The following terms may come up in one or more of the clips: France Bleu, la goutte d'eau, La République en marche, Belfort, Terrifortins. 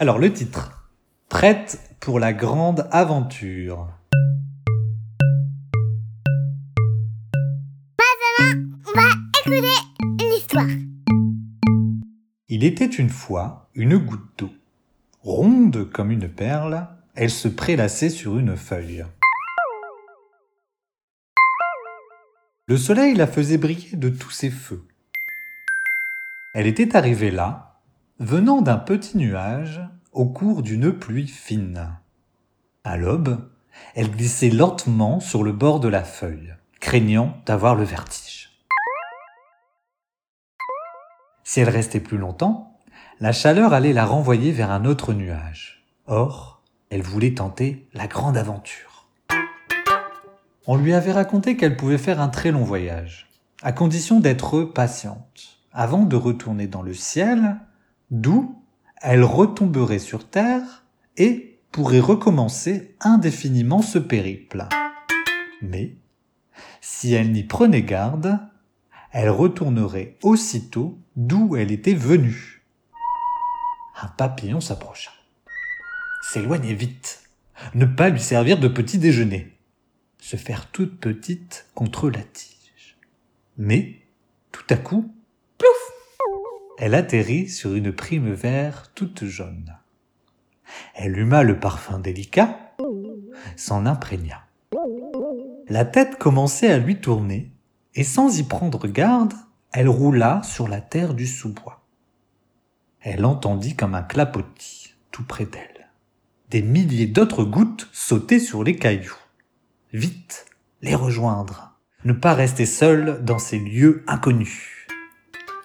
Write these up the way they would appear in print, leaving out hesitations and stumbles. Alors le titre, prête pour la grande aventure. Maintenant, on va écouter une histoire. Il était une fois une goutte d'eau. Ronde comme une perle, elle se prélassait sur une feuille. Le soleil la faisait briller de tous ses feux. Elle était arrivée là, venant d'un petit nuage au cours d'une pluie fine. À l'aube, elle glissait lentement sur le bord de la feuille, craignant d'avoir le vertige. Si elle restait plus longtemps, la chaleur allait la renvoyer vers un autre nuage. Or, elle voulait tenter la grande aventure. On lui avait raconté qu'elle pouvait faire un très long voyage, à condition d'être patiente, avant de retourner dans le ciel, d'où elle retomberait sur terre et pourrait recommencer indéfiniment ce périple. Mais, si elle n'y prenait garde, elle retournerait aussitôt d'où elle était venue. Un papillon s'approcha. S'éloigner vite, ne pas lui servir de petit déjeuner, se faire toute petite contre la tige. Mais, tout à coup, elle atterrit sur une prime verte toute jaune. Elle huma le parfum délicat, s'en imprégna. La tête commençait à lui tourner, et sans y prendre garde, elle roula sur la terre du sous-bois. Elle entendit comme un clapotis, tout près d'elle. Des milliers d'autres gouttes sautaient sur les cailloux. Vite, les rejoindre, ne pas rester seule dans ces lieux inconnus.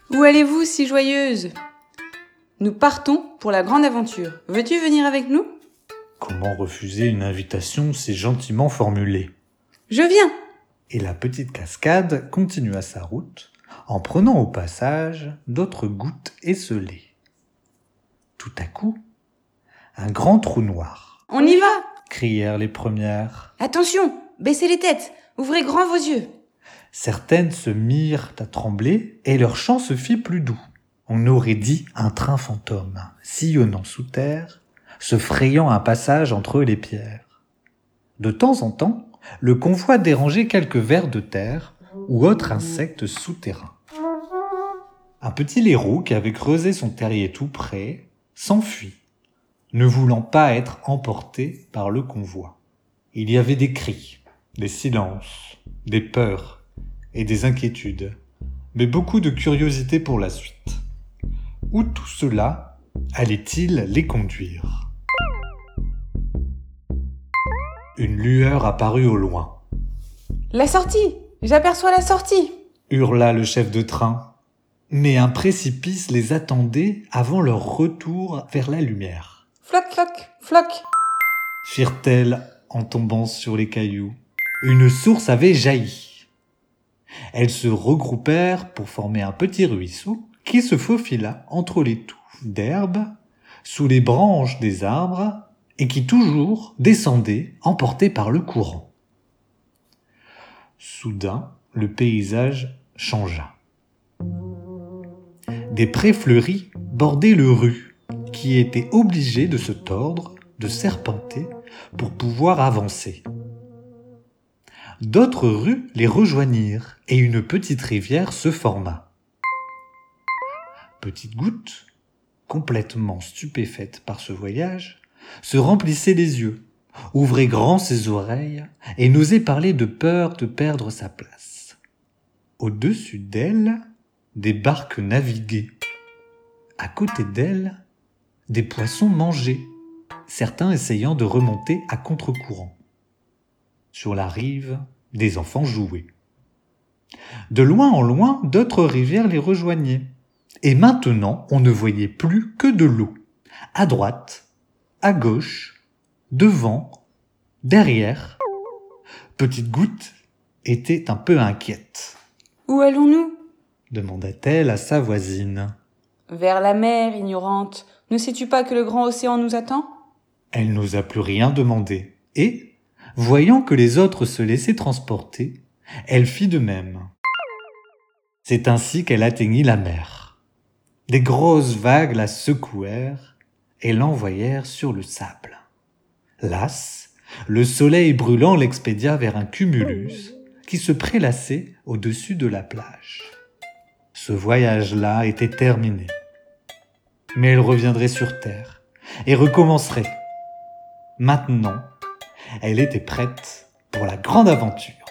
Où allez-vous si joyeuse ? Nous partons pour la grande aventure. Veux-tu venir avec nous ? Comment refuser une invitation si gentiment formulée ? Je viens ! Et la petite cascade continua sa route, en prenant au passage d'autres gouttes esselées. Tout à coup, un grand trou noir. On y va ! Crièrent les premières. Attention ! Baissez les têtes ! Ouvrez grand vos yeux ! Certaines se mirent à trembler et leur chant se fit plus doux. On aurait dit un train fantôme, sillonnant sous terre, se frayant un passage entre les pierres. De temps en temps, le convoi dérangeait quelques vers de terre ou autres insectes souterrains. Un petit lérou qui avait creusé son terrier tout près s'enfuit, ne voulant pas être emporté par le convoi. Il y avait des cris, des silences, des peurs et des inquiétudes, mais beaucoup de curiosité pour la suite. Où tout cela allait-il les conduire ? Une lueur apparut au loin. « La sortie ! J'aperçois la sortie !» hurla le chef de train. Mais un précipice les attendait avant leur retour vers la lumière. « Floc, floc, floc !» firent-elles en tombant sur les cailloux. Une source avait jailli. Elles se regroupèrent pour former un petit ruisseau qui se faufila entre les touffes d'herbe, sous les branches des arbres, et qui toujours descendait, emporté par le courant. Soudain, le paysage changea. Des prés fleuris bordaient le ru, qui était obligé de se tordre, de serpenter, pour pouvoir avancer. D'autres rues les rejoignirent et une petite rivière se forma. Petite Goutte, complètement stupéfaite par ce voyage, se remplissait les yeux, ouvrait grand ses oreilles et n'osait parler de peur de perdre sa place. Au-dessus d'elle, des barques naviguaient. À côté d'elle, des poissons mangeaient, certains essayant de remonter à contre-courant. Sur la rive, des enfants jouaient. De loin en loin, d'autres rivières les rejoignaient. Et maintenant, on ne voyait plus que de l'eau. À droite, à gauche, devant, derrière. Petite Goutte était un peu inquiète. « Où allons-nous » demanda-t-elle à sa voisine. « Vers la mer, ignorante. Ne sais-tu pas que le grand océan nous attend ?» Elle n'osa plus rien demander et, voyant que les autres se laissaient transporter, elle fit de même. C'est ainsi qu'elle atteignit la mer. Des grosses vagues la secouèrent et l'envoyèrent sur le sable. Las, le soleil brûlant l'expédia vers un cumulus qui se prélassait au-dessus de la plage. Ce voyage-là était terminé. Mais elle reviendrait sur Terre et recommencerait. Maintenant, elle était prête pour la grande aventure.